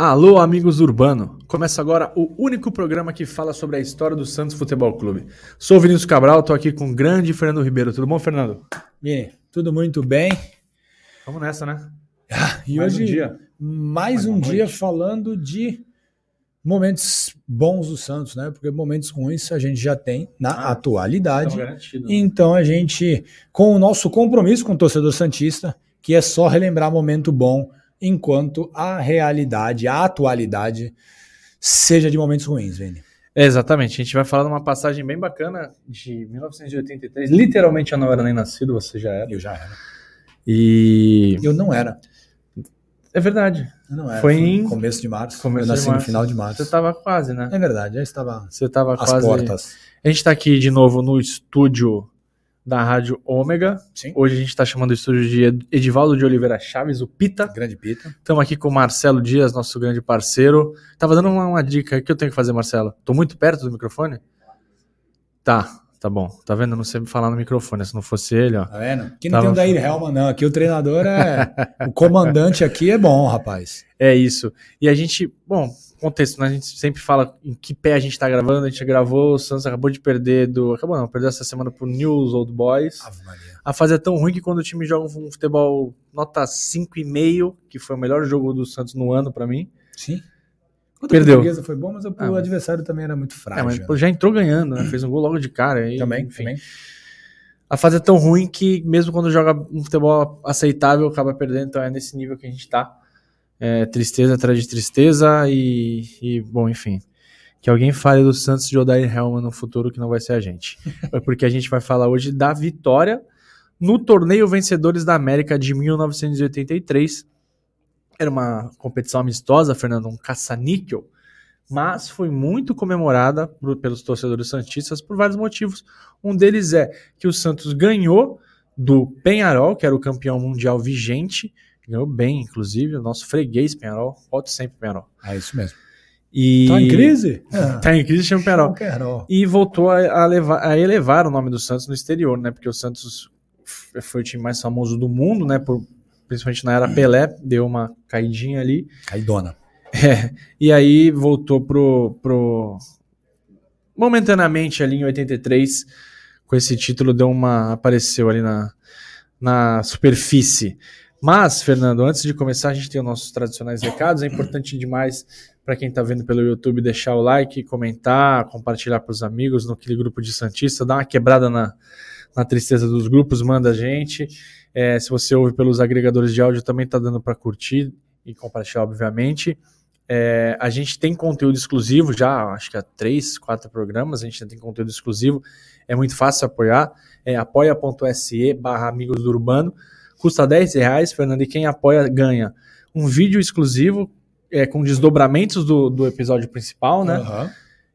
Alô, amigos Urbano! Começa agora o único programa que fala sobre a história do Santos Futebol Clube. Sou o Vinícius Cabral, estou aqui com o grande Fernando Ribeiro. Tudo bom, Fernando? Vini, tudo muito bem. Vamos nessa, né? E mais hoje, um dia. mais um dia falando de momentos bons do Santos, né? Porque momentos ruins a gente já tem na atualidade. Então a gente, com o nosso compromisso com o torcedor santista, que é só relembrar momento bom, enquanto a realidade, a atualidade, seja de momentos ruins, Vini. Exatamente, a gente vai falar de uma passagem bem bacana de 1983, literalmente eu não era nem nascido, você já era. Eu já era. E... eu não era. É verdade. Eu não era, foi em... começo de março, eu nasci no final de março. Você estava quase, né? É verdade, eu estava às quase... portas. A gente está aqui de novo no estúdio da Rádio Ômega. Sim. Hoje a gente está chamando o estúdio de Edivaldo de Oliveira Chaves, o Pita. Grande Pita. Estamos aqui com o Marcelo Dias, nosso grande parceiro. Estava dando uma dica que eu tenho que fazer, Marcelo. Estou muito perto do microfone? Tá bom. Tá vendo? Eu não sei falar no microfone, se não fosse ele, ó. Tá vendo? Aqui não tem o Daír Helman, não. Aqui o treinador é... o comandante aqui é bom, rapaz. É isso. E a gente... bom, contexto, né? A gente sempre fala em que pé a gente tá gravando. A gente gravou, o Santos acabou de perder do... acabou não, perdeu essa semana pro News Old Boys. Ave Maria. A fase é tão ruim que quando o time joga um futebol nota 5,5, que foi o melhor jogo do Santos no ano pra mim. Sim. Quanto perdeu. A Portuguesa foi bom, mas o adversário também era muito frágil. Mas já entrou ganhando, né? Fez um gol logo de cara. E, também. A fase é tão ruim que mesmo quando joga um futebol aceitável, acaba perdendo. Então é nesse nível que a gente tá. É, tristeza atrás de tristeza e, bom, enfim, que alguém fale do Santos de Odair Helman no futuro, que não vai ser a gente, porque a gente vai falar hoje da vitória no Torneio Vencedores da América de 1983. Era uma competição amistosa, Fernando, um caça-níquel, mas foi muito comemorada pelos torcedores santistas por vários motivos. Um deles é que o Santos ganhou do Peñarol, que era o campeão mundial vigente. Ganhou bem, inclusive, o nosso freguês Peñarol. Voto sempre Peñarol. É isso mesmo. E... tá em crise? Tá em crise, chama Peñarol. E voltou a elevar o nome do Santos no exterior, né? Porque o Santos foi o time mais famoso do mundo, né? Principalmente na era Pelé, deu uma caidinha ali. Caidona. É. E aí voltou momentaneamente ali em 83, com esse título, apareceu ali na superfície. Mas, Fernando, antes de começar, a gente tem os nossos tradicionais recados. É importante demais para quem está vendo pelo YouTube deixar o like, comentar, compartilhar para os amigos naquele grupo de Santista, dar uma quebrada na tristeza dos grupos, manda a gente. Se você ouve pelos agregadores de áudio, também está dando para curtir e compartilhar, obviamente. A gente tem conteúdo exclusivo já, acho que há 3, 4 programas, a gente já tem conteúdo exclusivo. É muito fácil apoiar, é apoia.se/amigos do Urbano. Custa R$10, Fernando, e quem apoia ganha um vídeo exclusivo com desdobramentos do episódio principal, né? Uhum.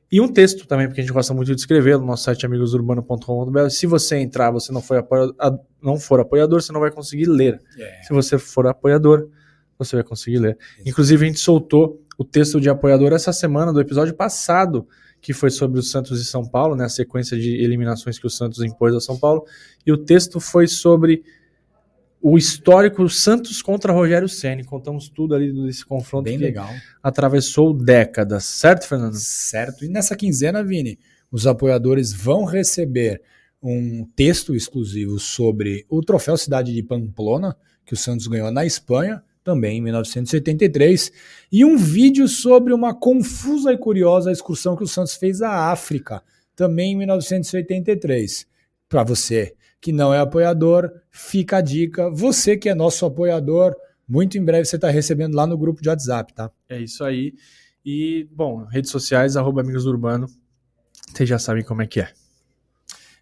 E um texto também, porque a gente gosta muito de escrever no nosso site amigosurbano.com.br. Se você entrar, você não for apoiador, você não vai conseguir ler. Yeah. Se você for apoiador, você vai conseguir ler. Isso. Inclusive, a gente soltou o texto de apoiador essa semana, do episódio passado, que foi sobre o Santos e São Paulo, né? A sequência de eliminações que o Santos impôs a São Paulo. E o texto foi sobre... o histórico Santos contra Rogério Ceni. Contamos tudo ali desse confronto. Bem legal. Atravessou décadas. Certo, Fernando? Certo. E nessa quinzena, Vini, os apoiadores vão receber um texto exclusivo sobre o troféu Cidade de Pamplona, que o Santos ganhou na Espanha, também em 1983, e um vídeo sobre uma confusa e curiosa excursão que o Santos fez à África, também em 1983. Para você que não é apoiador, fica a dica. Você que é nosso apoiador, muito em breve você está recebendo lá no grupo de WhatsApp, tá? É isso aí. E, bom, redes sociais, @amigosurbano. Vocês já sabem como é que é.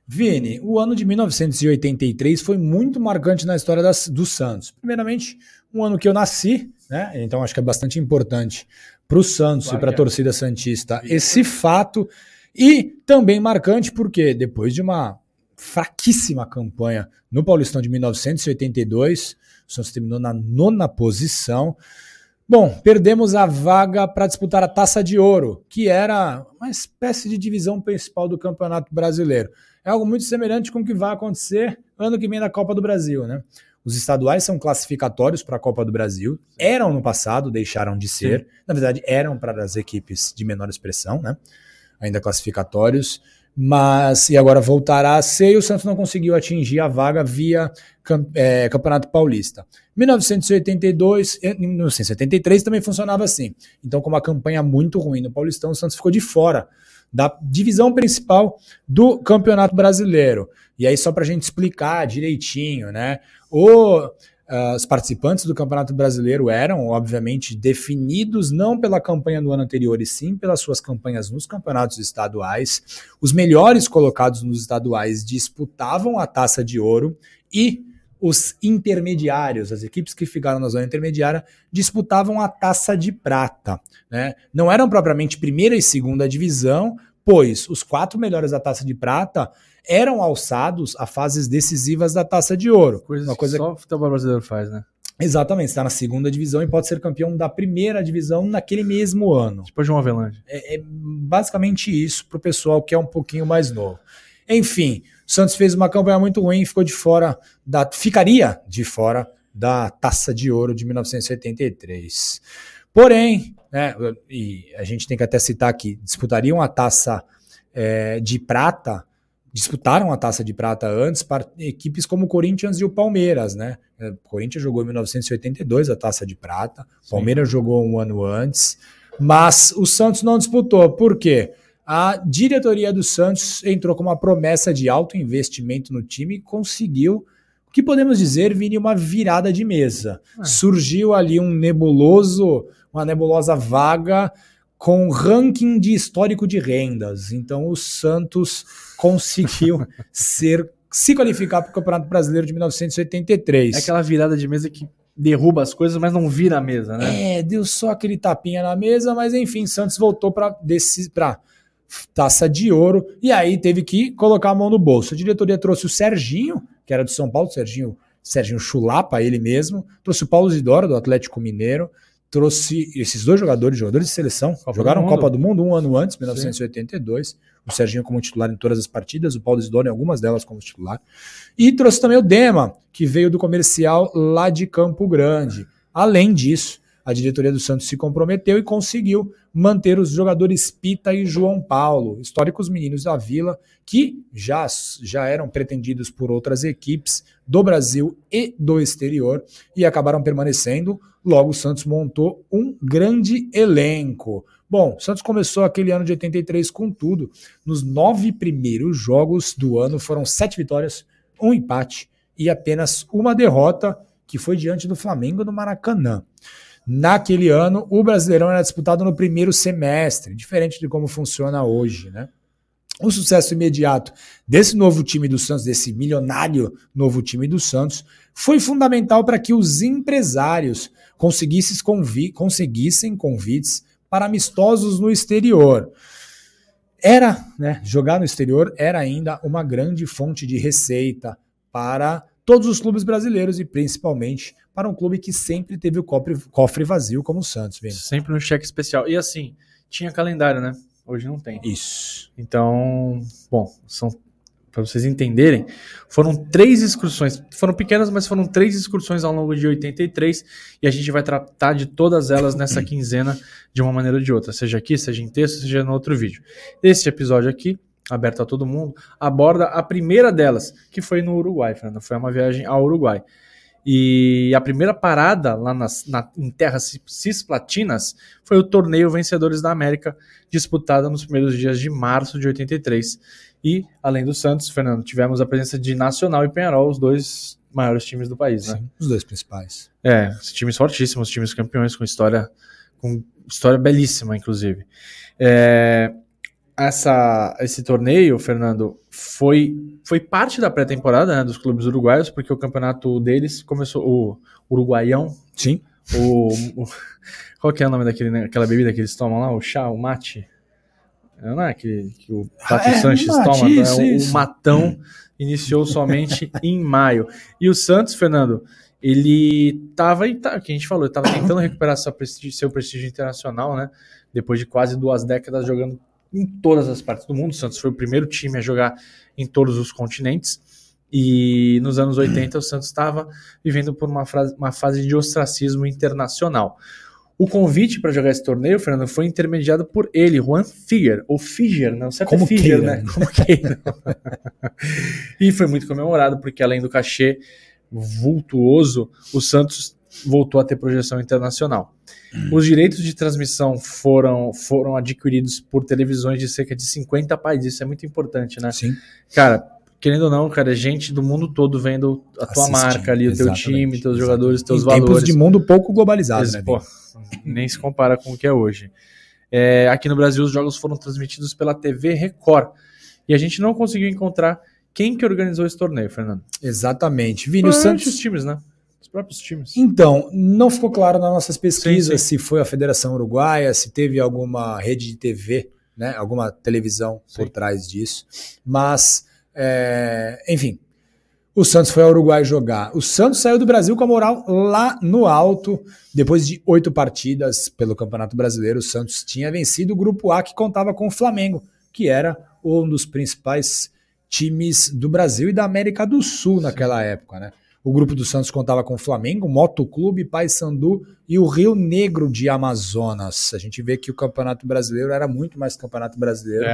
Vini, o ano de 1983 foi muito marcante na história do Santos. Primeiramente, um ano que eu nasci, né? Então acho que é bastante importante para o Santos, claro, e para a torcida santista esse fato. E também marcante porque depois de uma fraquíssima campanha no Paulistão de 1982, o Santos terminou na 9ª posição. Bom, perdemos a vaga para disputar a Taça de Ouro, que era uma espécie de divisão principal do Campeonato Brasileiro. É algo muito semelhante com o que vai acontecer ano que vem na Copa do Brasil, né? Os estaduais são classificatórios para a Copa do Brasil. Eram no passado, deixaram de ser. Sim. Na verdade, eram para as equipes de menor expressão, né? Ainda classificatórios. Mas, e agora voltará a ser, e o Santos não conseguiu atingir a vaga via Campeonato Paulista. 1982, 1973 também funcionava assim. Então, com uma campanha muito ruim no Paulistão, o Santos ficou de fora da divisão principal do Campeonato Brasileiro. E aí, só para a gente explicar direitinho, né? Os participantes do Campeonato Brasileiro eram, obviamente, definidos não pela campanha do ano anterior, e sim pelas suas campanhas nos campeonatos estaduais. Os melhores colocados nos estaduais disputavam a Taça de Ouro e os intermediários, as equipes que ficaram na zona intermediária, disputavam a Taça de Prata, né? Não eram propriamente primeira e segunda divisão, pois os quatro melhores da Taça de Prata eram alçados a fases decisivas da Taça de Ouro. Coisa que só o futebol brasileiro faz, né? Exatamente, está na segunda divisão e pode ser campeão da primeira divisão naquele mesmo ano. Tipo João Avelange. É basicamente isso para o pessoal que é um pouquinho mais novo. Enfim, o Santos fez uma campanha muito ruim e ficaria de fora da Taça de Ouro de 1973. Porém, né, e a gente tem que até citar que disputaram a Taça de Prata antes para equipes como o Corinthians e o Palmeiras, né? O Corinthians jogou em 1982 a Taça de Prata, o Palmeiras jogou um ano antes, mas o Santos não disputou. Por quê? A diretoria do Santos entrou com uma promessa de alto investimento no time e conseguiu, o que podemos dizer, Vini, uma virada de mesa. Surgiu ali uma nebulosa vaga com ranking de histórico de rendas. Então o Santos conseguiu se qualificar para o Campeonato Brasileiro de 1983. É aquela virada de mesa que derruba as coisas, mas não vira a mesa, né? Deu só aquele tapinha na mesa, mas enfim, Santos voltou para Taça de Ouro, e aí teve que colocar a mão no bolso. A diretoria trouxe o Serginho, que era do São Paulo, Serginho Chulapa, ele mesmo, trouxe o Paulo Isidoro, do Atlético Mineiro, trouxe esses dois jogadores de seleção, jogaram Copa do Mundo um ano antes, 1982, Sim. O Serginho como titular em todas as partidas, o Paulo Isidoro em algumas delas como titular, e trouxe também o Dema, que veio do Comercial lá de Campo Grande. Além disso, a diretoria do Santos se comprometeu e conseguiu manter os jogadores Pita e João Paulo, históricos meninos da Vila, que já eram pretendidos por outras equipes do Brasil e do exterior e acabaram permanecendo. Logo, o Santos montou um grande elenco. Bom, o Santos começou aquele ano de 83 com tudo. Nos 9 primeiros jogos do ano foram 7 vitórias, um empate e apenas uma derrota, que foi diante do Flamengo no Maracanã. Naquele ano, o Brasileirão era disputado no primeiro semestre, diferente de como funciona hoje, né? O sucesso imediato desse novo time do Santos, desse milionário novo time do Santos, foi fundamental para que os empresários conseguissem convites para amistosos no exterior. Jogar no exterior era ainda uma grande fonte de receita para todos os clubes brasileiros e principalmente para um clube que sempre teve o cofre vazio, como o Santos, Vini. Sempre um cheque especial. E assim, tinha calendário, né? Hoje não tem. Isso. Então, bom, para vocês entenderem, foram 3 excursões. Foram pequenas, mas foram 3 excursões ao longo de 83 e a gente vai tratar de todas elas nessa quinzena de uma maneira ou de outra, seja aqui, seja em texto, seja no outro vídeo. Este episódio aqui, aberto a todo mundo, aborda a primeira delas, que foi no Uruguai, Fernando. Foi uma viagem ao Uruguai. E a primeira parada lá em terras cisplatinas foi o Torneio Vencedores da América, disputada nos primeiros dias de março de 83. E, além do Santos, Fernando, tivemos a presença de Nacional e Peñarol, os dois maiores times do país, né? Sim, os dois principais. Os times fortíssimos, os times campeões, com história belíssima, inclusive. Esse torneio, Fernando, foi parte da pré-temporada, né, dos clubes uruguaios, porque o campeonato deles começou, o Uruguaião. Sim. Qual que é o nome daquela bebida que eles tomam lá? O chá, o mate? Não é que o Tato Sanches toma? Isso, o matão iniciou somente em maio. E o Santos, Fernando, ele estava, que a gente falou, estava tentando recuperar seu prestígio internacional, né? Depois de quase 2 décadas jogando em todas as partes do mundo. O Santos foi o primeiro time a jogar em todos os continentes. E nos anos 80 o Santos estava vivendo por uma fase de ostracismo internacional. O convite para jogar esse torneio, Fernando, foi intermediado por ele, Juan Figuer, ou Figuer, não, certo? Como é Figuer, queira, né? Como queira. E foi muito comemorado, porque além do cachê vultuoso, o Santos voltou a ter projeção internacional. Os direitos de transmissão foram adquiridos por televisões de cerca de 50 países, isso é muito importante, né? Sim. Cara, querendo ou não, cara, gente do mundo todo vendo a tua marca ali, o teu time, teus jogadores, teus valores. Tempos de mundo pouco globalizado, né? Pô, nem se compara com o que é hoje. É, aqui no Brasil, os jogos foram transmitidos pela TV Record. E a gente não conseguiu encontrar quem que organizou esse torneio, Fernando. Exatamente. Vini, o Santos... Os times, né? Os próprios times. Então, não ficou claro nas nossas pesquisas se foi a Federação Uruguaia, se teve alguma rede de TV, né? Alguma televisão por trás disso. Mas, enfim, o Santos foi ao Uruguai jogar. O Santos saiu do Brasil com a moral lá no alto. Depois de 8 partidas pelo Campeonato Brasileiro, o Santos tinha vencido o Grupo A, que contava com o Flamengo, que era um dos principais times do Brasil e da América do Sul naquela época, né? O grupo do Santos contava com o Flamengo, Motoclube, Paysandu e o Rio Negro de Amazonas. A gente vê que o Campeonato Brasileiro era muito mais Campeonato Brasileiro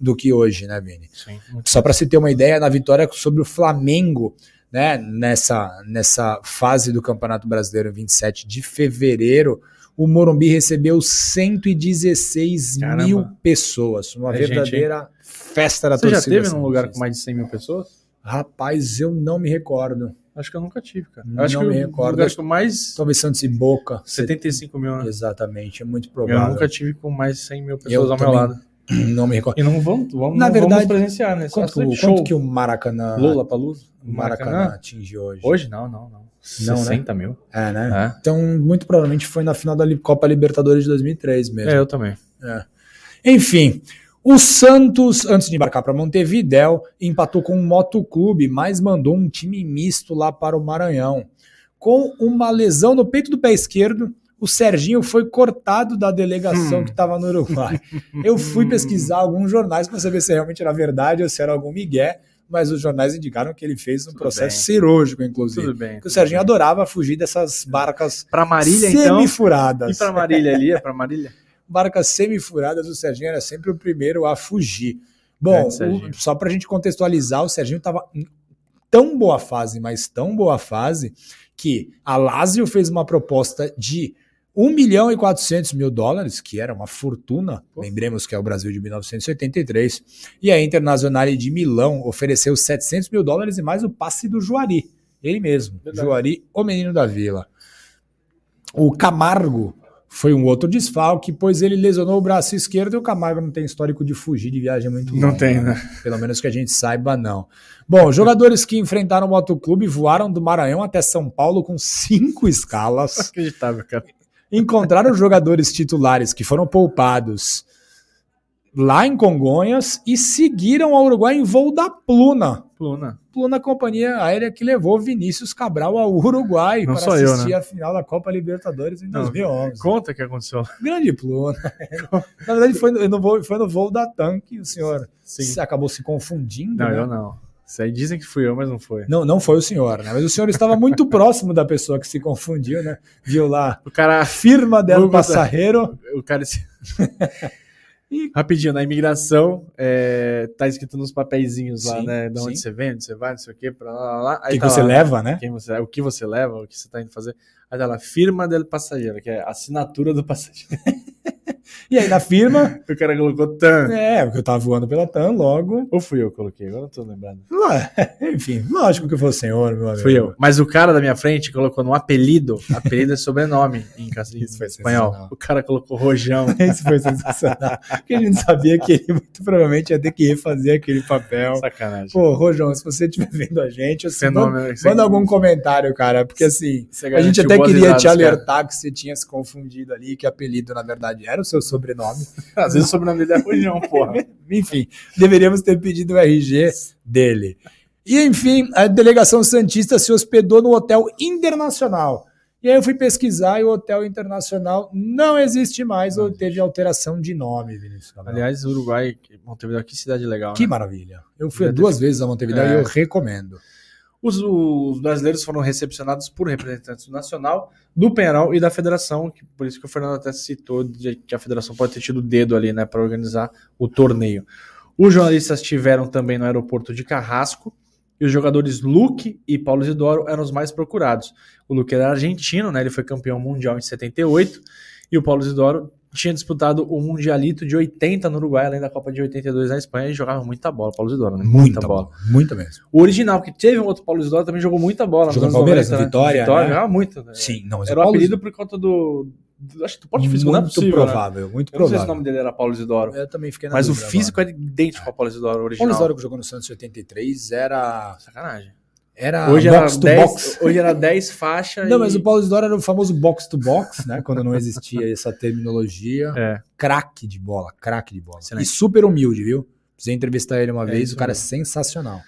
do que hoje, né, Vini? Sim, só para se ter uma ideia, na vitória sobre o Flamengo, né, nessa fase do Campeonato Brasileiro, 27 de fevereiro, o Morumbi recebeu 116 mil pessoas. Uma verdadeira festa da torcida. Você já teve num lugar com mais de 100 mil pessoas? Rapaz, eu não me recordo. Acho que eu nunca tive, cara. Acho que me recordo. Acho que mais... Talvez Santos e Boca. 75 mil, né? Exatamente, é muito provável. Eu nunca tive com mais de 100 mil pessoas ao meu lado. Não me recordo. E não vamos, na verdade, vamos presenciar, né? Quanto que o Maracanã... Lollapalooza? O Maracanã atinge hoje. Hoje não. 60 né? mil. É, né? É. Então, muito provavelmente foi na final da Copa Libertadores de 2003 mesmo. É, eu também. É. Enfim... O Santos, antes de embarcar para Montevidéu, empatou com o Motoclube, mas mandou um time misto lá para o Maranhão. Com uma lesão no peito do pé esquerdo, o Serginho foi cortado da delegação que estava no Uruguai. Eu fui pesquisar alguns jornais para saber se realmente era verdade ou se era algum migué, mas os jornais indicaram que ele fez um processo cirúrgico, inclusive. Tudo bem. Que o Serginho adorava fugir dessas barcas semifuradas. Então? E para Marília ali? É para Marília? Barcas semifuradas, o Serginho era sempre o primeiro a fugir. Bom, só para a gente contextualizar, o Serginho estava em tão boa fase, mas tão boa fase, que a Lazio fez uma proposta de $1.400.000, que era uma fortuna, lembremos que é o Brasil de 1983, e a Internazionale de Milão ofereceu $700.000 e mais o passe do Juari, ele mesmo, verdade. Juari, o menino da vila. O Camargo foi um outro desfalque, pois ele lesionou o braço esquerdo e o Camargo não tem histórico de fugir de viagem muito longa. Não tem, né? Pelo menos que a gente saiba, não. Bom, jogadores que enfrentaram o Motoclube voaram do Maranhão até São Paulo com 5 escalas. Acreditável, cara. Encontraram jogadores titulares que foram poupados lá em Congonhas e seguiram ao Uruguai em voo da Pluna. Pluna, a companhia aérea que levou Vinícius Cabral ao Uruguai para assistir a final da Copa Libertadores em 2011. Conta o que aconteceu. Grande Pluna. Na verdade, foi no voo da TAM que o senhor acabou se confundindo. Não, né? Eu não. Isso aí dizem que fui eu, mas não foi. Não foi o senhor, né? Mas o senhor estava muito próximo da pessoa que se confundiu, né? Viu lá o cara, a firma dela, o passageiro. O cara... E... Rapidinho, na imigração, tá escrito nos papeizinhos lá, né? De onde você vem, onde você vai, não sei o quê, pra lá. Aí tá você lá, leva, né? O que você leva, o que você tá indo fazer. Aí tá lá, firma del passageiro, que é a assinatura do passageiro. E aí na firma... o cara colocou TAM. É, porque eu tava voando pela TAM logo. Ou fui eu que coloquei, agora não tô lembrando. Enfim, lógico que foi o senhor, meu amigo. Fui eu. Mas o cara da minha frente colocou no apelido é sobrenome em espanhol. O cara colocou Rojão. Isso foi sensacional. Porque a gente sabia que ele muito provavelmente ia ter que refazer aquele papel. Sacanagem. Pô, Rojão, se você estiver vendo a gente, assim, manda algum comentário, cara. Porque assim, a gente até queria te alertar, cara, que você tinha se confundido ali, que apelido na verdade era o seu sobrenome. Às vezes o sobrenome dele é Rojão, porra. Enfim, deveríamos ter pedido o RG dele. E enfim, a delegação santista se hospedou no Hotel Internacional. E aí eu fui pesquisar e o Hotel Internacional não existe mais, ou teve alteração de nome, Vinícius Cabral. Aliás, Uruguai, Montevidéu, que cidade legal, né? Que maravilha. Eu fui 2 vezes a Montevidéu e eu recomendo. Os brasileiros foram recepcionados por representantes do Nacional, do Peñarol e da Federação, que, por isso que o Fernando até citou de que a Federação pode ter tido o dedo ali, né, para organizar o torneio. Os jornalistas estiveram também no aeroporto de Carrasco, e os jogadores Luque e Paulo Isidoro eram os mais procurados. O Luque era argentino, né, ele foi campeão mundial em 78, e o Paulo Isidoro tinha disputado o Mundialito de 80 no Uruguai, além da Copa de 82 na Espanha, e jogava muita bola, Paulo Isidoro, né? Muita bola. Muita mesmo. O original, que teve um outro Paulo Isidoro, também jogou muita bola. Jogou no Palmeiras, 90, Vitória, né? Jogava muito, né? Sim, não, mas era um apelido por conta do acho que do porte físico, muito não é possível, provável, né? Muito provável. Eu não sei se o nome dele era Paulo Isidoro. Eu também fiquei na dúvida. Mas o físico agora. Era idêntico ao Paulo Isidoro original. O Paulo Isidoro que jogou no Santos em 83 era... Sacanagem. Era box-to-box. Hoje era 10 faixas. Não, mas o Paulo Isidoro era o famoso box-to-box, né? Quando não existia essa terminologia. É. Craque de bola. Excelente. E super humilde, viu? Precisei entrevistar ele uma vez, o cara é sensacional.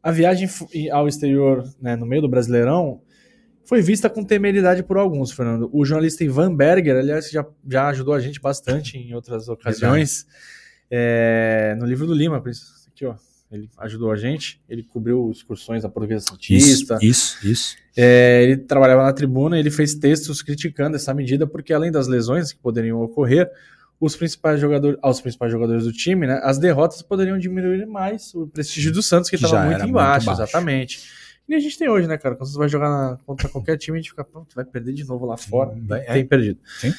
A viagem ao exterior, né, no meio do Brasileirão, foi vista com temeridade por alguns, Fernando. O jornalista Ivan Berger, aliás, já ajudou a gente bastante em outras ocasiões. No livro do Lima, aqui, ó. Ele ajudou a gente, ele cobriu excursões da Portuguesa Santista. Isso. Ele trabalhava na tribuna e ele fez textos criticando essa medida, porque além das lesões que poderiam ocorrer, aos principais jogadores do time, né, as derrotas poderiam diminuir mais o prestígio do Santos, que estava muito embaixo, muito exatamente. E a gente tem hoje, né, cara? Quando você vai jogar contra qualquer time, a gente fica, pronto, vai perder de novo lá fora. Tem perdido. Sim.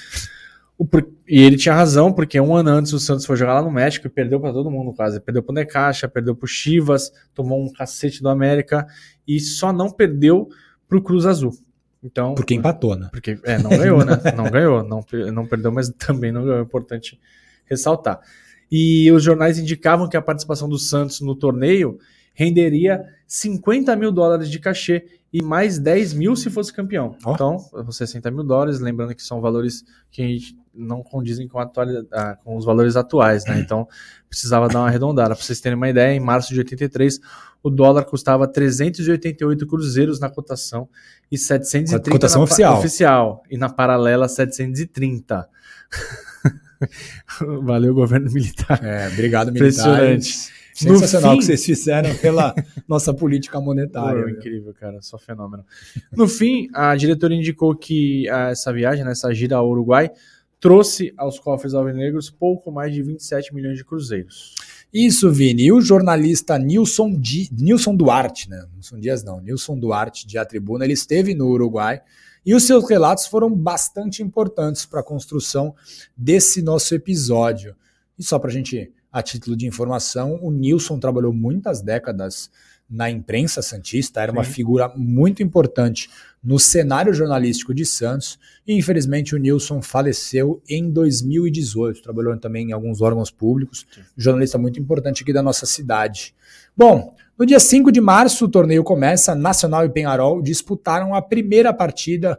E ele tinha razão, porque um ano antes o Santos foi jogar lá no México e perdeu para todo mundo quase. Perdeu para o Necaxa, perdeu para o Chivas, tomou um cacete do América e só não perdeu para o Cruz Azul. Então, porque empatou, né? Porque, não ganhou, né? Não perdeu, mas também não ganhou. É importante ressaltar. E os jornais indicavam que a participação do Santos no torneio renderia $50 mil de cachê e mais 10 mil se fosse campeão. Oh. Então, $60 mil, lembrando que são valores que a gente não condizem com os valores atuais, né? Então, precisava dar uma arredondada. Para vocês terem uma ideia, em março de 83, o dólar custava 388 cruzeiros na cotação e 730 cotação oficial. E na paralela, 730. Valeu, governo militar. Obrigado, militares. Sensacional o que vocês fizeram pela nossa política monetária. Incrível, cara, só fenômeno. No fim, a diretoria indicou que essa viagem, né, essa gira ao Uruguai, trouxe aos cofres alvinegros pouco mais de 27 milhões de cruzeiros. Isso, Vini. E o jornalista Nilson Duarte, de A Tribuna, ele esteve no Uruguai e os seus relatos foram bastante importantes para a construção desse nosso episódio. E só para a gente... A título de informação, o Nilson trabalhou muitas décadas na imprensa santista, era uma figura muito importante no cenário jornalístico de Santos e, infelizmente, o Nilson faleceu em 2018. Trabalhou também em alguns órgãos públicos, jornalista muito importante aqui da nossa cidade. Bom, no dia 5 de março, o torneio começa. Nacional e Peñarol disputaram a primeira partida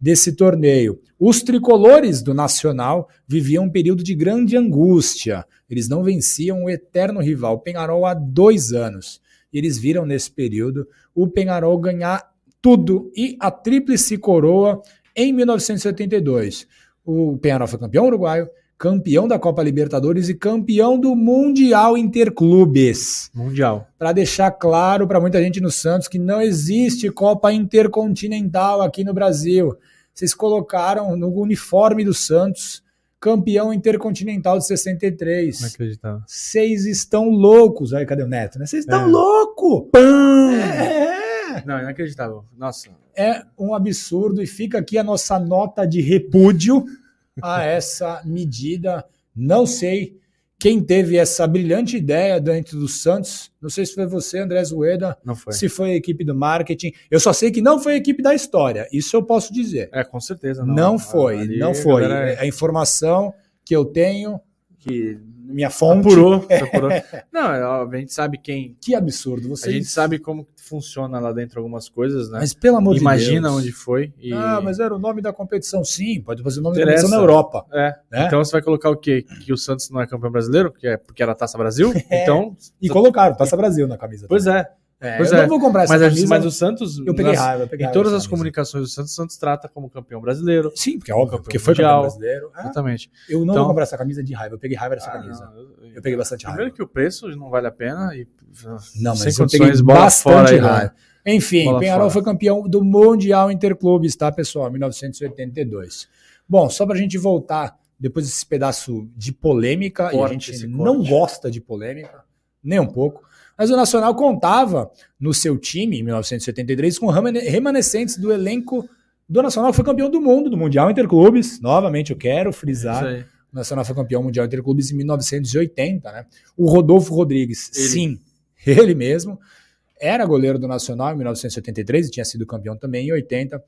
desse torneio. Os tricolores do Nacional viviam um período de grande angústia. Eles não venciam o eterno rival Peñarol há 2 anos. Eles viram nesse período o Peñarol ganhar tudo e a tríplice coroa em 1982. O Peñarol foi campeão uruguaio, campeão da Copa Libertadores e campeão do Mundial Interclubes. Mundial. Para deixar claro para muita gente no Santos que não existe Copa Intercontinental aqui no Brasil. Vocês colocaram no uniforme do Santos campeão intercontinental de 63. Não acreditava. Vocês estão loucos. Aí, cadê o Neto, né? Vocês estão loucos! Não, inacreditável. Nossa. É um absurdo e fica aqui a nossa nota de repúdio a essa medida. Não sei quem teve essa brilhante ideia dentro do Santos. Não sei se foi você, André Zueda. Não foi. Se foi a equipe do marketing. Eu só sei que não foi a equipe da história. Isso eu posso dizer. Com certeza. Não foi. Galera... A informação que eu tenho, que minha fonte... Apurou. Não, a gente sabe quem... Que absurdo. Vocês... A gente sabe como funciona lá dentro algumas coisas, né? Mas pelo amor de Deus. Imagina onde foi. E... mas era o nome da competição. Sim, pode fazer o nome da competição na Europa. Né? Então você vai colocar o quê? Que o Santos não é campeão brasileiro? Porque era Taça Brasil? Então... E colocaram Taça Brasil na camisa. Pois também. Eu não vou comprar essa camisa. Mas o Santos... Eu peguei raiva. Em todas as comunicações do Santos, o Santos trata como campeão brasileiro. Sim, porque é óbvio, porque foi campeão brasileiro. Exatamente. Eu não vou comprar essa camisa de raiva. Eu peguei raiva dessa camisa. Eu peguei bastante raiva. Primeiro que o preço não vale a pena. Não, mas sem condições, bola fora. Enfim, bola Peñarol fora. Foi campeão do Mundial Interclubes, tá, pessoal? 1982. Bom, só pra gente voltar depois desse pedaço de polêmica, corte, e a gente não gosta de polêmica, nem um pouco, mas o Nacional contava no seu time, em 1973, com remanescentes do elenco do Nacional, que foi campeão do mundo, do Mundial Interclubes. Novamente, eu quero frisar, o Nacional foi campeão mundial interclubes em 1980, né? O Rodolfo Rodrigues, ele mesmo, era goleiro do Nacional em 1983 e tinha sido campeão também em 80,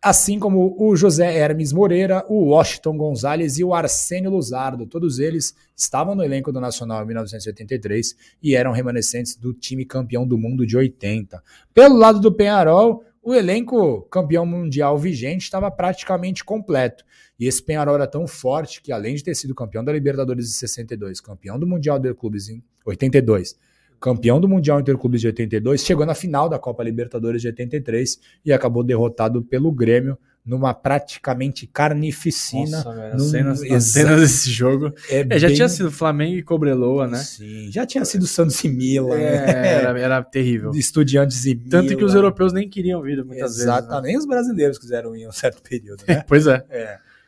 assim como o José Hermes Moreira, o Washington Gonzalez e o Arsênio Luzardo. Todos eles estavam no elenco do Nacional em 1983 e eram remanescentes do time campeão do mundo de 80. Pelo lado do Peñarol, o elenco campeão mundial vigente estava praticamente completo. E esse Peñarol era tão forte que, além de ter sido campeão da Libertadores de 62, campeão do Mundial Interclubes em 82, campeão do Mundial Interclubes de 82, chegou na final da Copa Libertadores de 83 e acabou derrotado pelo Grêmio numa praticamente carnificina. Nossa, velho, as cenas desse jogo. Já tinha sido Flamengo e Cobreloa, né? Sim. Já tinha sido Santos e Milan. Era terrível. Estudiantes e Milan. Tanto que os europeus nem queriam vir muitas vezes. Exatamente. Né? Os brasileiros quiseram ir em um certo período, né? Pois é.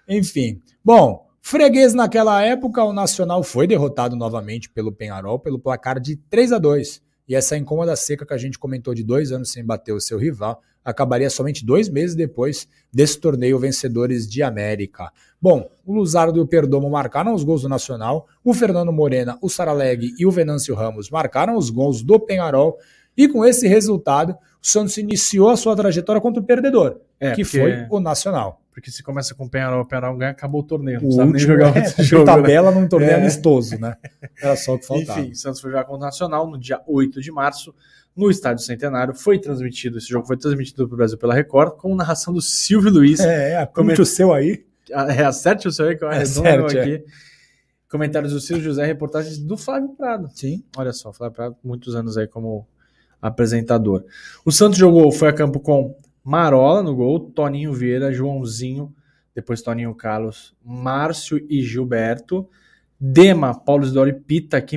Enfim. Bom, freguês naquela época, o Nacional foi derrotado novamente pelo Peñarol pelo placar de 3-2. E essa incômoda seca que a gente comentou de 2 anos sem bater o seu rival acabaria somente 2 meses depois desse torneio Vencedores de América. Bom, o Luzardo e o Perdomo marcaram os gols do Nacional, o Fernando Morena, o Saraleg e o Venâncio Ramos marcaram os gols do Peñarol, e com esse resultado, o Santos iniciou a sua trajetória contra o perdedor, que foi o Nacional. Porque se começa com o Peñarol ganha, acabou o torneio. Não sabe nem jogar outro jogo. Tabela num torneio amistoso, né? Era só o que faltava. Enfim, o Santos foi jogar contra o Nacional no dia 8 de março, no Estádio Centenário. Esse jogo foi transmitido para o Brasil pela Record, com narração do Silvio Luiz. Acerte o seu aí. Acerte o seu aí, que eu arredondo aqui. Comentários do Silvio José, reportagens do Flávio Prado. Sim. Olha só, Flávio Prado, muitos anos aí como apresentador. O Santos foi a campo com Marola no gol, Toninho Vieira, Joãozinho, depois Toninho Carlos, Márcio e Gilberto, Dema, Paulo Isidoro e Pita. Que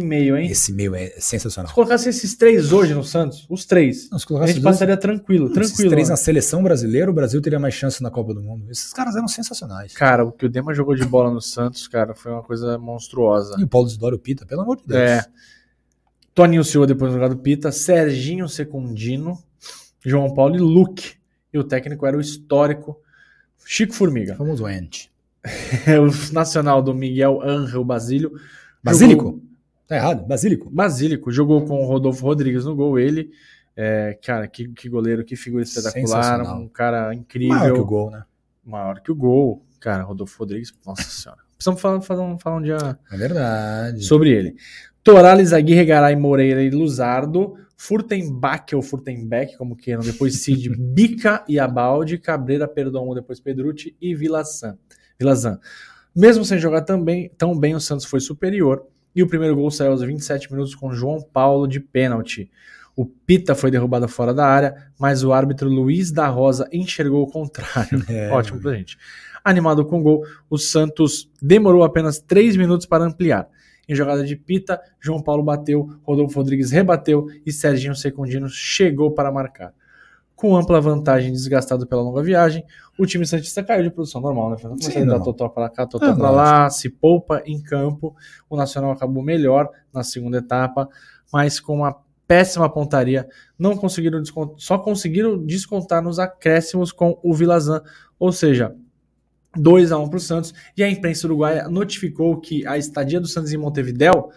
meio, hein? Esse meio é sensacional. Se colocasse esses 3 hoje no Santos, os 3, a gente passaria tranquilo. Esses 3 na seleção brasileira, o Brasil teria mais chance na Copa do Mundo. Esses caras eram sensacionais. Cara, o que o Dema jogou de bola no Santos, cara, foi uma coisa monstruosa. E o Paulo Isidoro e o Pita, pelo amor de Deus. Toninho Silva depois no lugar do Pita, Serginho Secundino, João Paulo e Luque. E o técnico era o histórico Chico Formiga. Famoso ente. O Nacional do Miguel Ángel Basílio. Basílico? Tá errado, Basílico. Jogou com o Rodolfo Rodrigues no gol, ele. Cara, que goleiro, que figura espetacular. Um cara incrível. Maior que o gol, né? Cara, Rodolfo Rodrigues, nossa senhora. Precisamos falar um dia sobre ele. Torales, Aguirre, Garay, Moreira e Luzardo, Furtenbeck, como queiram, depois Cid, Bica e Abaldi, Cabreira, Perdomo, depois Pedrucci e Vilazan. Mesmo sem jogar tão bem, o Santos foi superior, e o primeiro gol saiu aos 27 minutos com João Paulo de pênalti. O Pita foi derrubado fora da área, mas o árbitro Luiz da Rosa enxergou o contrário. Ótimo pra gente. Animado com o gol, o Santos demorou apenas 3 minutos para ampliar. Em jogada de Pita, João Paulo bateu, Rodolfo Rodrigues rebateu e Serginho Secundino chegou para marcar. Com ampla vantagem, desgastado pela longa viagem, o time santista caiu de produção normal, né? Sim, dá total para cá, total para lá, se poupa em campo. O Nacional acabou melhor na segunda etapa, mas com uma péssima pontaria, não conseguiram só conseguiram descontar nos acréscimos com o Vilazan, ou seja, 2-1 para o Santos, e a imprensa uruguaia notificou que a estadia do Santos em Montevidéu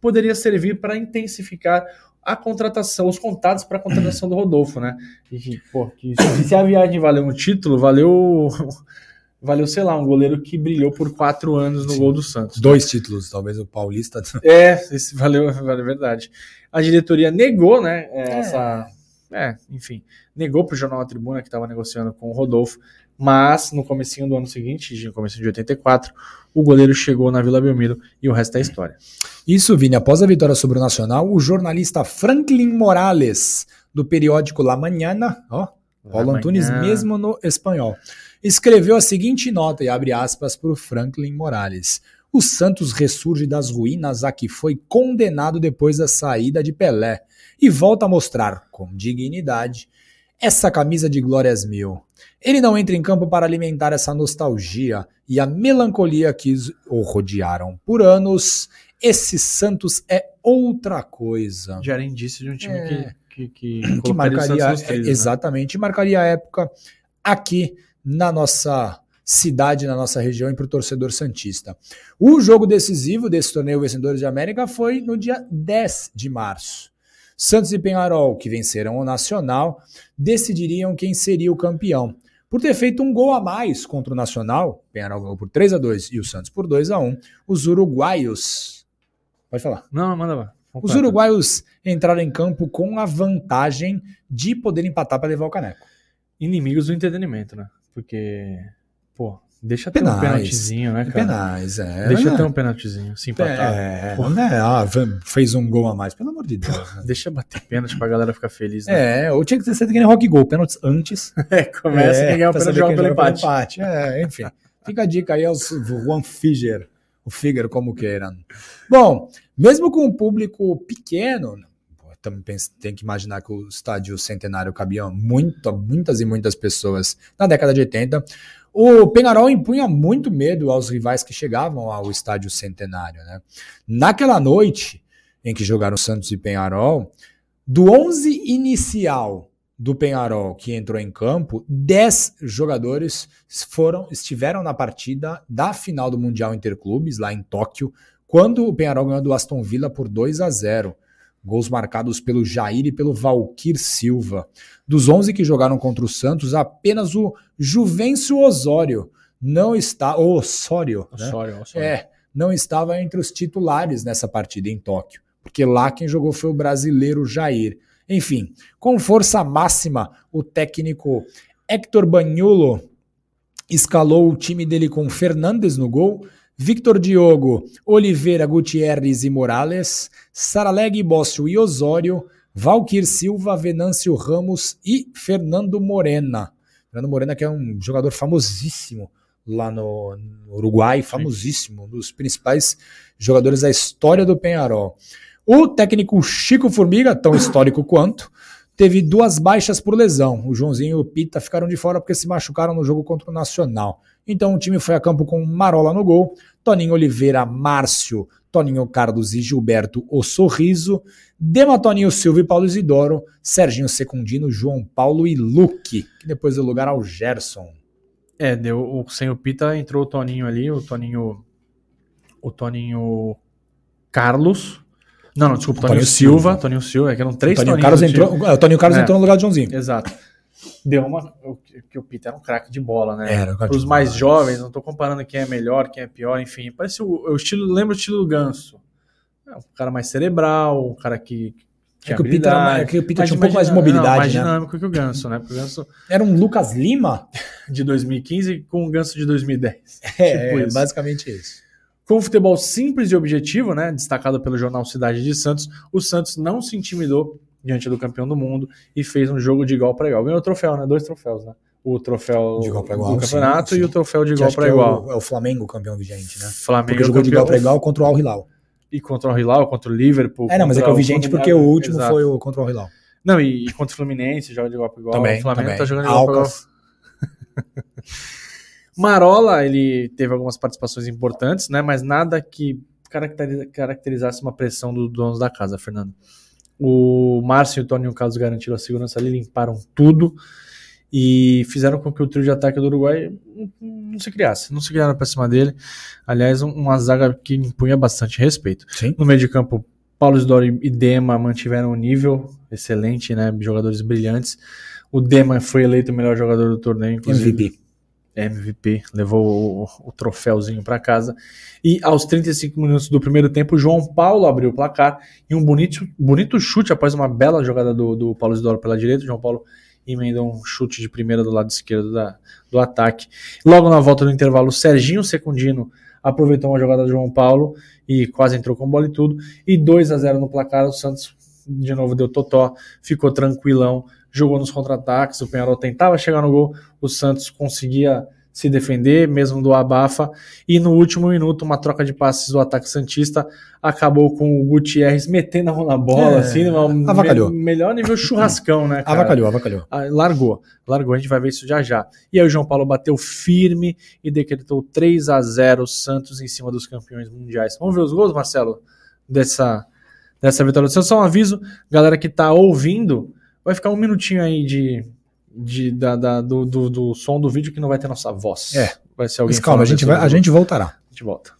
poderia servir para intensificar a contratação, os contatos para a contratação do Rodolfo, né? E, se a viagem valeu um título, valeu, sei lá, um goleiro que brilhou por 4 anos no gol do Santos. 2 títulos, talvez o Paulista. Esse valeu, é verdade. A diretoria negou, né? Negou para o jornal A Tribuna, que estava negociando com o Rodolfo, mas no comecinho do ano seguinte, no comecinho de 84, o goleiro chegou na Vila Belmiro e o resto é história. Isso, Vini, após a vitória sobre o Nacional, o jornalista Franklin Morales, do periódico La Mañana, Paulo Antunes, mesmo no espanhol, escreveu a seguinte nota, e abre aspas para o Franklin Morales: o Santos ressurge das ruínas a que foi condenado depois da saída de Pelé e volta a mostrar, com dignidade, essa camisa de glórias mil. Ele não entra em campo para alimentar essa nostalgia e a melancolia que o rodearam por anos. Esse Santos é outra coisa. Já era indício de um time que marcaria, exatamente, né? Marcaria a época aqui na nossa cidade, na nossa região e para o torcedor santista. O jogo decisivo desse torneio Vencedores da América foi no dia 10 de março. Santos e Peñarol, que venceram o Nacional, decidiriam quem seria o campeão. Por ter feito um gol a mais contra o Nacional, Peñarol ganhou por 3-2 e o Santos por 2-1, os uruguaios... Pode falar. Não, manda lá. Os uruguaios entraram em campo com a vantagem de poder empatar para levar o caneco. Inimigos do entretenimento, né? Porque... Pô, deixa ter um penaltizinho, né, cara? Penais, é. Deixa ter um penaltizinho, se empatar. É, né? Ah, fez um gol a mais, pelo amor de Deus. Né? Deixa bater pênalti pra galera ficar feliz, né? É, ou tinha que ter sido que nem rock goal, pênaltis antes. É, começa quem ganha o pênalti joga pelo empate. É, enfim. Fica a dica aí aos Juan Figueiredo, o Figueiredo como queira. Bom, mesmo com um público pequeno... Também tem que imaginar que o estádio Centenário cabia muitas e muitas pessoas na década de 80. O Peñarol impunha muito medo aos rivais que chegavam ao estádio Centenário, né? Naquela noite em que jogaram Santos e Peñarol, do 11 inicial do Peñarol que entrou em campo, 10 jogadores estiveram na partida da final do Mundial Interclubes, lá em Tóquio, quando o Peñarol ganhou do Aston Villa por 2-0. Gols marcados pelo Jair e pelo Valquir Silva. Dos 11 que jogaram contra o Santos, apenas o Juvencio Osório não está... Osório. É, não estava entre os titulares nessa partida em Tóquio, porque lá quem jogou foi o brasileiro Jair. Enfim, com força máxima, o técnico Héctor Baniulo escalou o time dele com Fernandes no gol, Victor Diogo, Oliveira, Gutierrez e Morales, Saraleg, Bócio e Osório, Valquir Silva, Venâncio Ramos e Fernando Morena. Fernando Morena, que é um jogador famosíssimo lá no Uruguai, famosíssimo, um dos principais jogadores da história do Peñarol. O técnico Chico Formiga, tão histórico quanto, teve 2 baixas por lesão. O Joãozinho e o Pita ficaram de fora porque se machucaram no jogo contra o Nacional. Então o time foi a campo com Marola no gol, Toninho Oliveira, Márcio, Toninho Carlos e Gilberto, o Sorriso, Dema, Toninho Silva e Paulo Isidoro, Serginho Secundino, João Paulo e Luque, que depois deu lugar ao Gerson. É, deu, sem o Pita entrou o Toninho ali, o Toninho Carlos... Não, desculpa, Toninho Silva. Toninho Silva, é que eram 3 Toninhos. O Toninho Carlos entrou no lugar do Joãozinho. Exato. Deu uma... Porque o Pita era um craque de bola, né? Para os mais jovens, não estou comparando quem é melhor, quem é pior, enfim. Parece o estilo... Lembra o estilo do Ganso. Um cara mais cerebral, um cara que... É que o Pita, tinha um pouco mais de mobilidade, mais dinâmico, né? Que o Ganso, né? Porque o Ganso... Era um Lucas Lima de 2015 com o Ganso de 2010. É, basicamente isso. Com um futebol simples e objetivo, né, destacado pelo jornal Cidade de Santos, o Santos não se intimidou diante do campeão do mundo e fez um jogo de igual para igual. Ganhou o troféu, né? 2 troféus, né? O troféu de igual pra igual, do campeonato sim. E o troféu de igual para igual. É o Flamengo campeão vigente, né? Flamengo porque jogou de igual para igual contra o Al Hilal. E contra o Al Hilal, contra o Liverpool. É, não, mas é que é o vigente porque o último foi o contra o Al Hilal. Não, e contra o Fluminense joga de igual para igual. Também, o Flamengo está jogando de igual para igual. Marola, ele teve algumas participações importantes, né? Mas nada que caracterizasse uma pressão dos donos da casa, Fernando. O Márcio e o Toninho Carlos garantiram a segurança ali, limparam tudo e fizeram com que o trio de ataque do Uruguai não se criaram para cima dele. Aliás, uma zaga que impunha bastante respeito. Sim. No meio de campo, Paulo Isidoro e Dema mantiveram um nível excelente, né? Jogadores brilhantes. O Dema foi eleito o melhor jogador do torneio, inclusive. MVP, levou o troféuzinho para casa. E aos 35 minutos do primeiro tempo, João Paulo abriu o placar em um bonito chute após uma bela jogada do Paulo Isidoro pela direita. João Paulo emendou um chute de primeira do lado esquerdo do ataque. Logo na volta do intervalo, Serginho Secundino aproveitou uma jogada do João Paulo e quase entrou com bola e tudo. E 2-0 no placar, o Santos de novo deu totó, ficou tranquilão. Jogou nos contra-ataques, o Peñarol tentava chegar no gol, o Santos conseguia se defender, mesmo do abafa, e no último minuto uma troca de passes do ataque santista acabou com o Gutierrez metendo a mão na bola, assim, avacalhou. Melhor nível churrascão, né, cara? Avacalhou. Largou, a gente vai ver isso já. E aí o João Paulo bateu firme e decretou 3-0 Santos em cima dos campeões mundiais. Vamos ver os gols, Marcelo, dessa vitória do Santos. Só um aviso, galera que tá ouvindo, vai ficar um minutinho aí do som do vídeo que não vai ter nossa voz. Vai ser alguém. Mas calma, a gente voltará. A gente volta.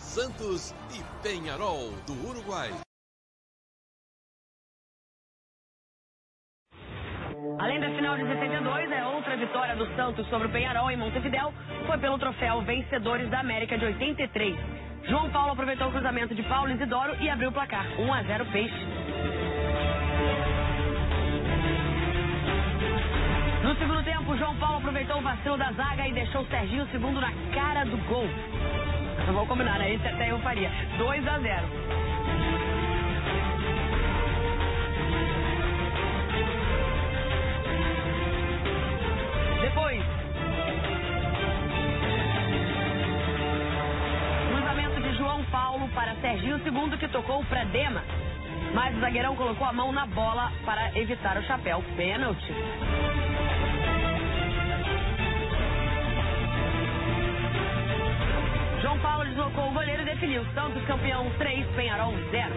Santos e Peñarol do Uruguai. Além da final de 72, outra vitória do Santos sobre o Peñarol em Montevidéu foi pelo troféu Vencedores da América de 83. João Paulo aproveitou o cruzamento de Paulo Isidoro e abriu o placar 1-0 Peixe. No segundo tempo, João Paulo aproveitou o vacilo da zaga e deixou o Serginho Segundo na cara do gol. Não vou combinar, né? Esse até eu faria. 2-0. Depois, cruzamento de João Paulo para Serginho Segundo, que tocou para Dema. Mas o zagueirão colocou a mão na bola para evitar o chapéu. Pênalti. João Paulo deslocou o goleiro e definiu. Santos campeão 3, Peñarol 0.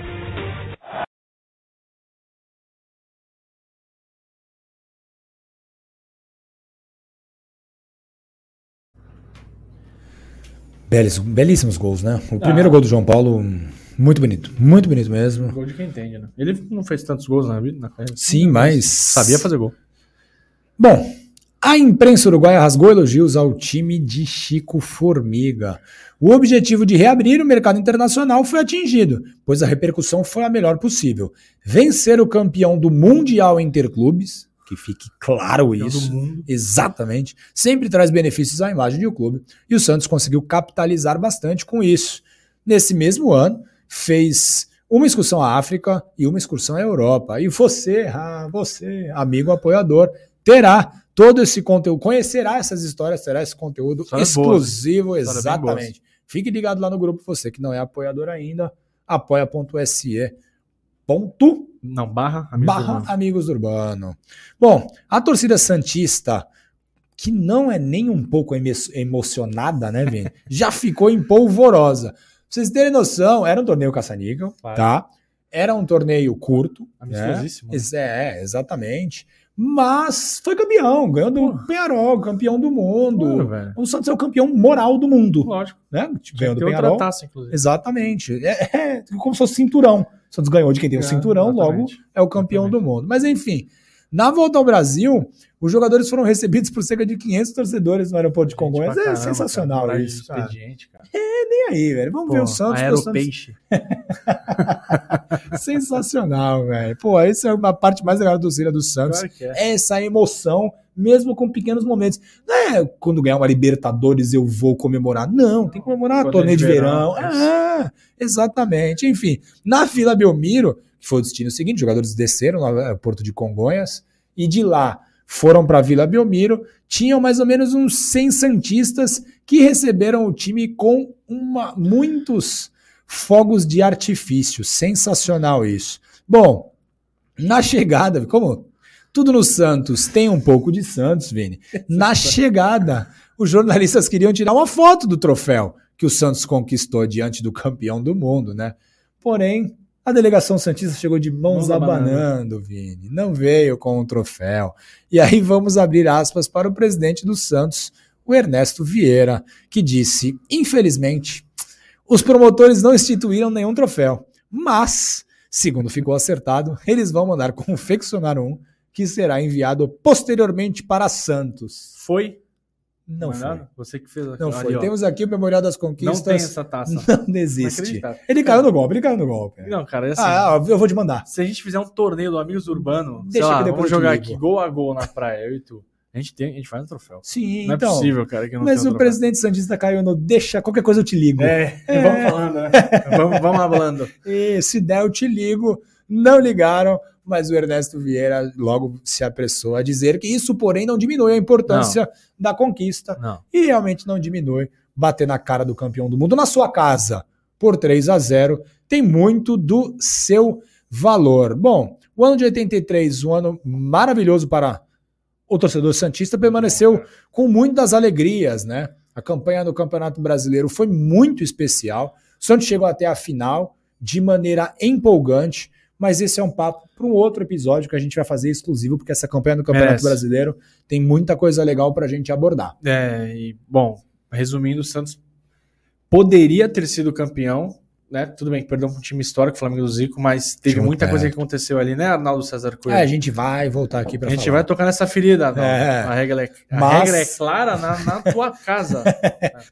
Belíssimos gols, né? O primeiro gol do João Paulo, muito bonito mesmo. Gol de quem entende, né? Ele não fez tantos gols na vida, na carreira. Sim, mas sabia fazer gol. Bom, a imprensa uruguaia rasgou elogios ao time de Chico Formiga. O objetivo de reabrir o mercado internacional foi atingido, pois a repercussão foi a melhor possível. Vencer o campeão do Mundial Interclubes, que fique claro isso, exatamente, sempre traz benefícios à imagem do clube, e o Santos conseguiu capitalizar bastante com isso. Nesse mesmo ano, fez uma excursão à África e uma excursão à Europa. E você, amigo apoiador, terá todo esse conteúdo, conhecerá essas histórias, terá esse conteúdo exclusivo, exatamente. Fique ligado lá no grupo, você que não é apoiador ainda, apoia.se. Amigos Urbano. Bom, a torcida santista, que não é nem um pouco emocionada, né, Vini? Já ficou empolvorosa. Pra vocês terem noção, era um torneio caça-níquel, tá? Era um torneio curto. Amistosíssimo. Né? Exatamente. Mas foi campeão, ganhou do Peñarol, campeão do mundo. Claro, o Santos é o campeão moral do mundo. Lógico. Né? Ganhou do Peñarol. Taça, inclusive. Exatamente. É como se fosse cinturão. O Santos ganhou de quem tem o cinturão, exatamente. Logo é o campeão do mundo. Mas enfim, na volta ao Brasil, os jogadores foram recebidos por cerca de 500 torcedores no aeroporto de Congonhas. É sensacional, cara, isso, cara. Nem aí, velho. Vamos ver o Santos. Aeropeixe. Sensacional, velho. Pô, essa é a parte mais legal do Zira do Santos. Claro que é. Essa emoção, mesmo com pequenos momentos. Não é quando ganhar uma Libertadores eu vou comemorar. Não, tem que comemorar torneio de verão. Exatamente. Enfim, na Vila Belmiro, que foi o destino seguinte, os jogadores desceram no aeroporto de Congonhas e de lá foram para a Vila Belmiro, tinham mais ou menos uns 100 santistas que receberam o time com muitos fogos de artifício. Sensacional isso. Bom, na chegada, como tudo no Santos tem um pouco de Santos, Vini, na chegada os jornalistas queriam tirar uma foto do troféu que o Santos conquistou diante do campeão do mundo, né? Porém, a delegação santista chegou de mãos abanando, Vini. Não veio com o troféu. E aí vamos abrir aspas para o presidente do Santos, o Ernesto Vieira, que disse, infelizmente, os promotores não instituíram nenhum troféu, mas, segundo ficou acertado, eles vão mandar confeccionar um que será enviado posteriormente para Santos. Não foi. Você que fez aqui. Não foi. Ali, temos aqui o Memorial das Conquistas. Não tem essa taça. Não desiste. Não ele caiu no golpe. Não, cara, é assim. Eu vou te mandar. Se a gente fizer um torneio do Amigos Urbano, vamos jogar aqui gol a gol na praia, eu e tu. A gente faz um troféu. Sim, não então. Não é possível, cara, que não Mas o troféu. Presidente santista caiu no deixa, qualquer coisa eu te ligo. Vamos falando, né? Vamos hablando. E se der eu te ligo, não ligaram. mas o Ernesto Vieira logo se apressou a dizer que isso, porém, não diminui a importância da conquista. Não. E realmente não diminui. Bater na cara do campeão do mundo na sua casa por 3-0 tem muito do seu valor. Bom, o ano de 83, um ano maravilhoso para o torcedor santista, permaneceu com muitas alegrias, né? A campanha do Campeonato Brasileiro foi muito especial. O Santos chegou até a final de maneira empolgante, mas esse é um papo para um outro episódio que a gente vai fazer exclusivo, porque essa campanha do Campeonato Brasileiro tem muita coisa legal para a gente abordar. E bom, resumindo, o Santos poderia ter sido campeão, né? Tudo bem, perdão para um time histórico, o Flamengo do Zico, mas teve muita coisa que aconteceu ali, né, Arnaldo César Coelho? A gente vai voltar aqui para falar. A gente vai tocar nessa ferida, Arnaldo. A regra é clara na tua casa.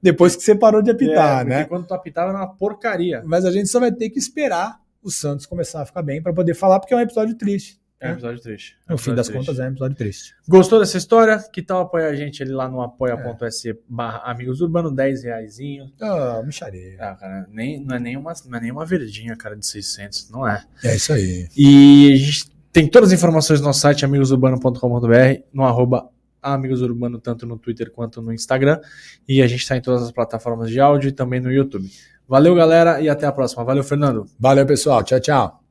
Depois que você parou de apitar, né? Porque quando tu apitava era uma porcaria. Mas a gente só vai ter que esperar o Santos começar a ficar bem para poder falar, porque é um episódio triste. É um episódio triste. No fim das contas, é um episódio triste. Gostou dessa história? Que tal apoiar a gente ali lá no apoia.se/amigosurbano, R$10? Micharia. Cara, não é nenhuma verdinha, cara, de 600, não é? É isso aí. E a gente tem todas as informações no nosso site, amigosurbano.com.br, no @amigosurbano, tanto no Twitter quanto no Instagram. E a gente está em todas as plataformas de áudio e também no YouTube. Valeu, galera, e até a próxima. Valeu, Fernando. Valeu, pessoal. Tchau, tchau.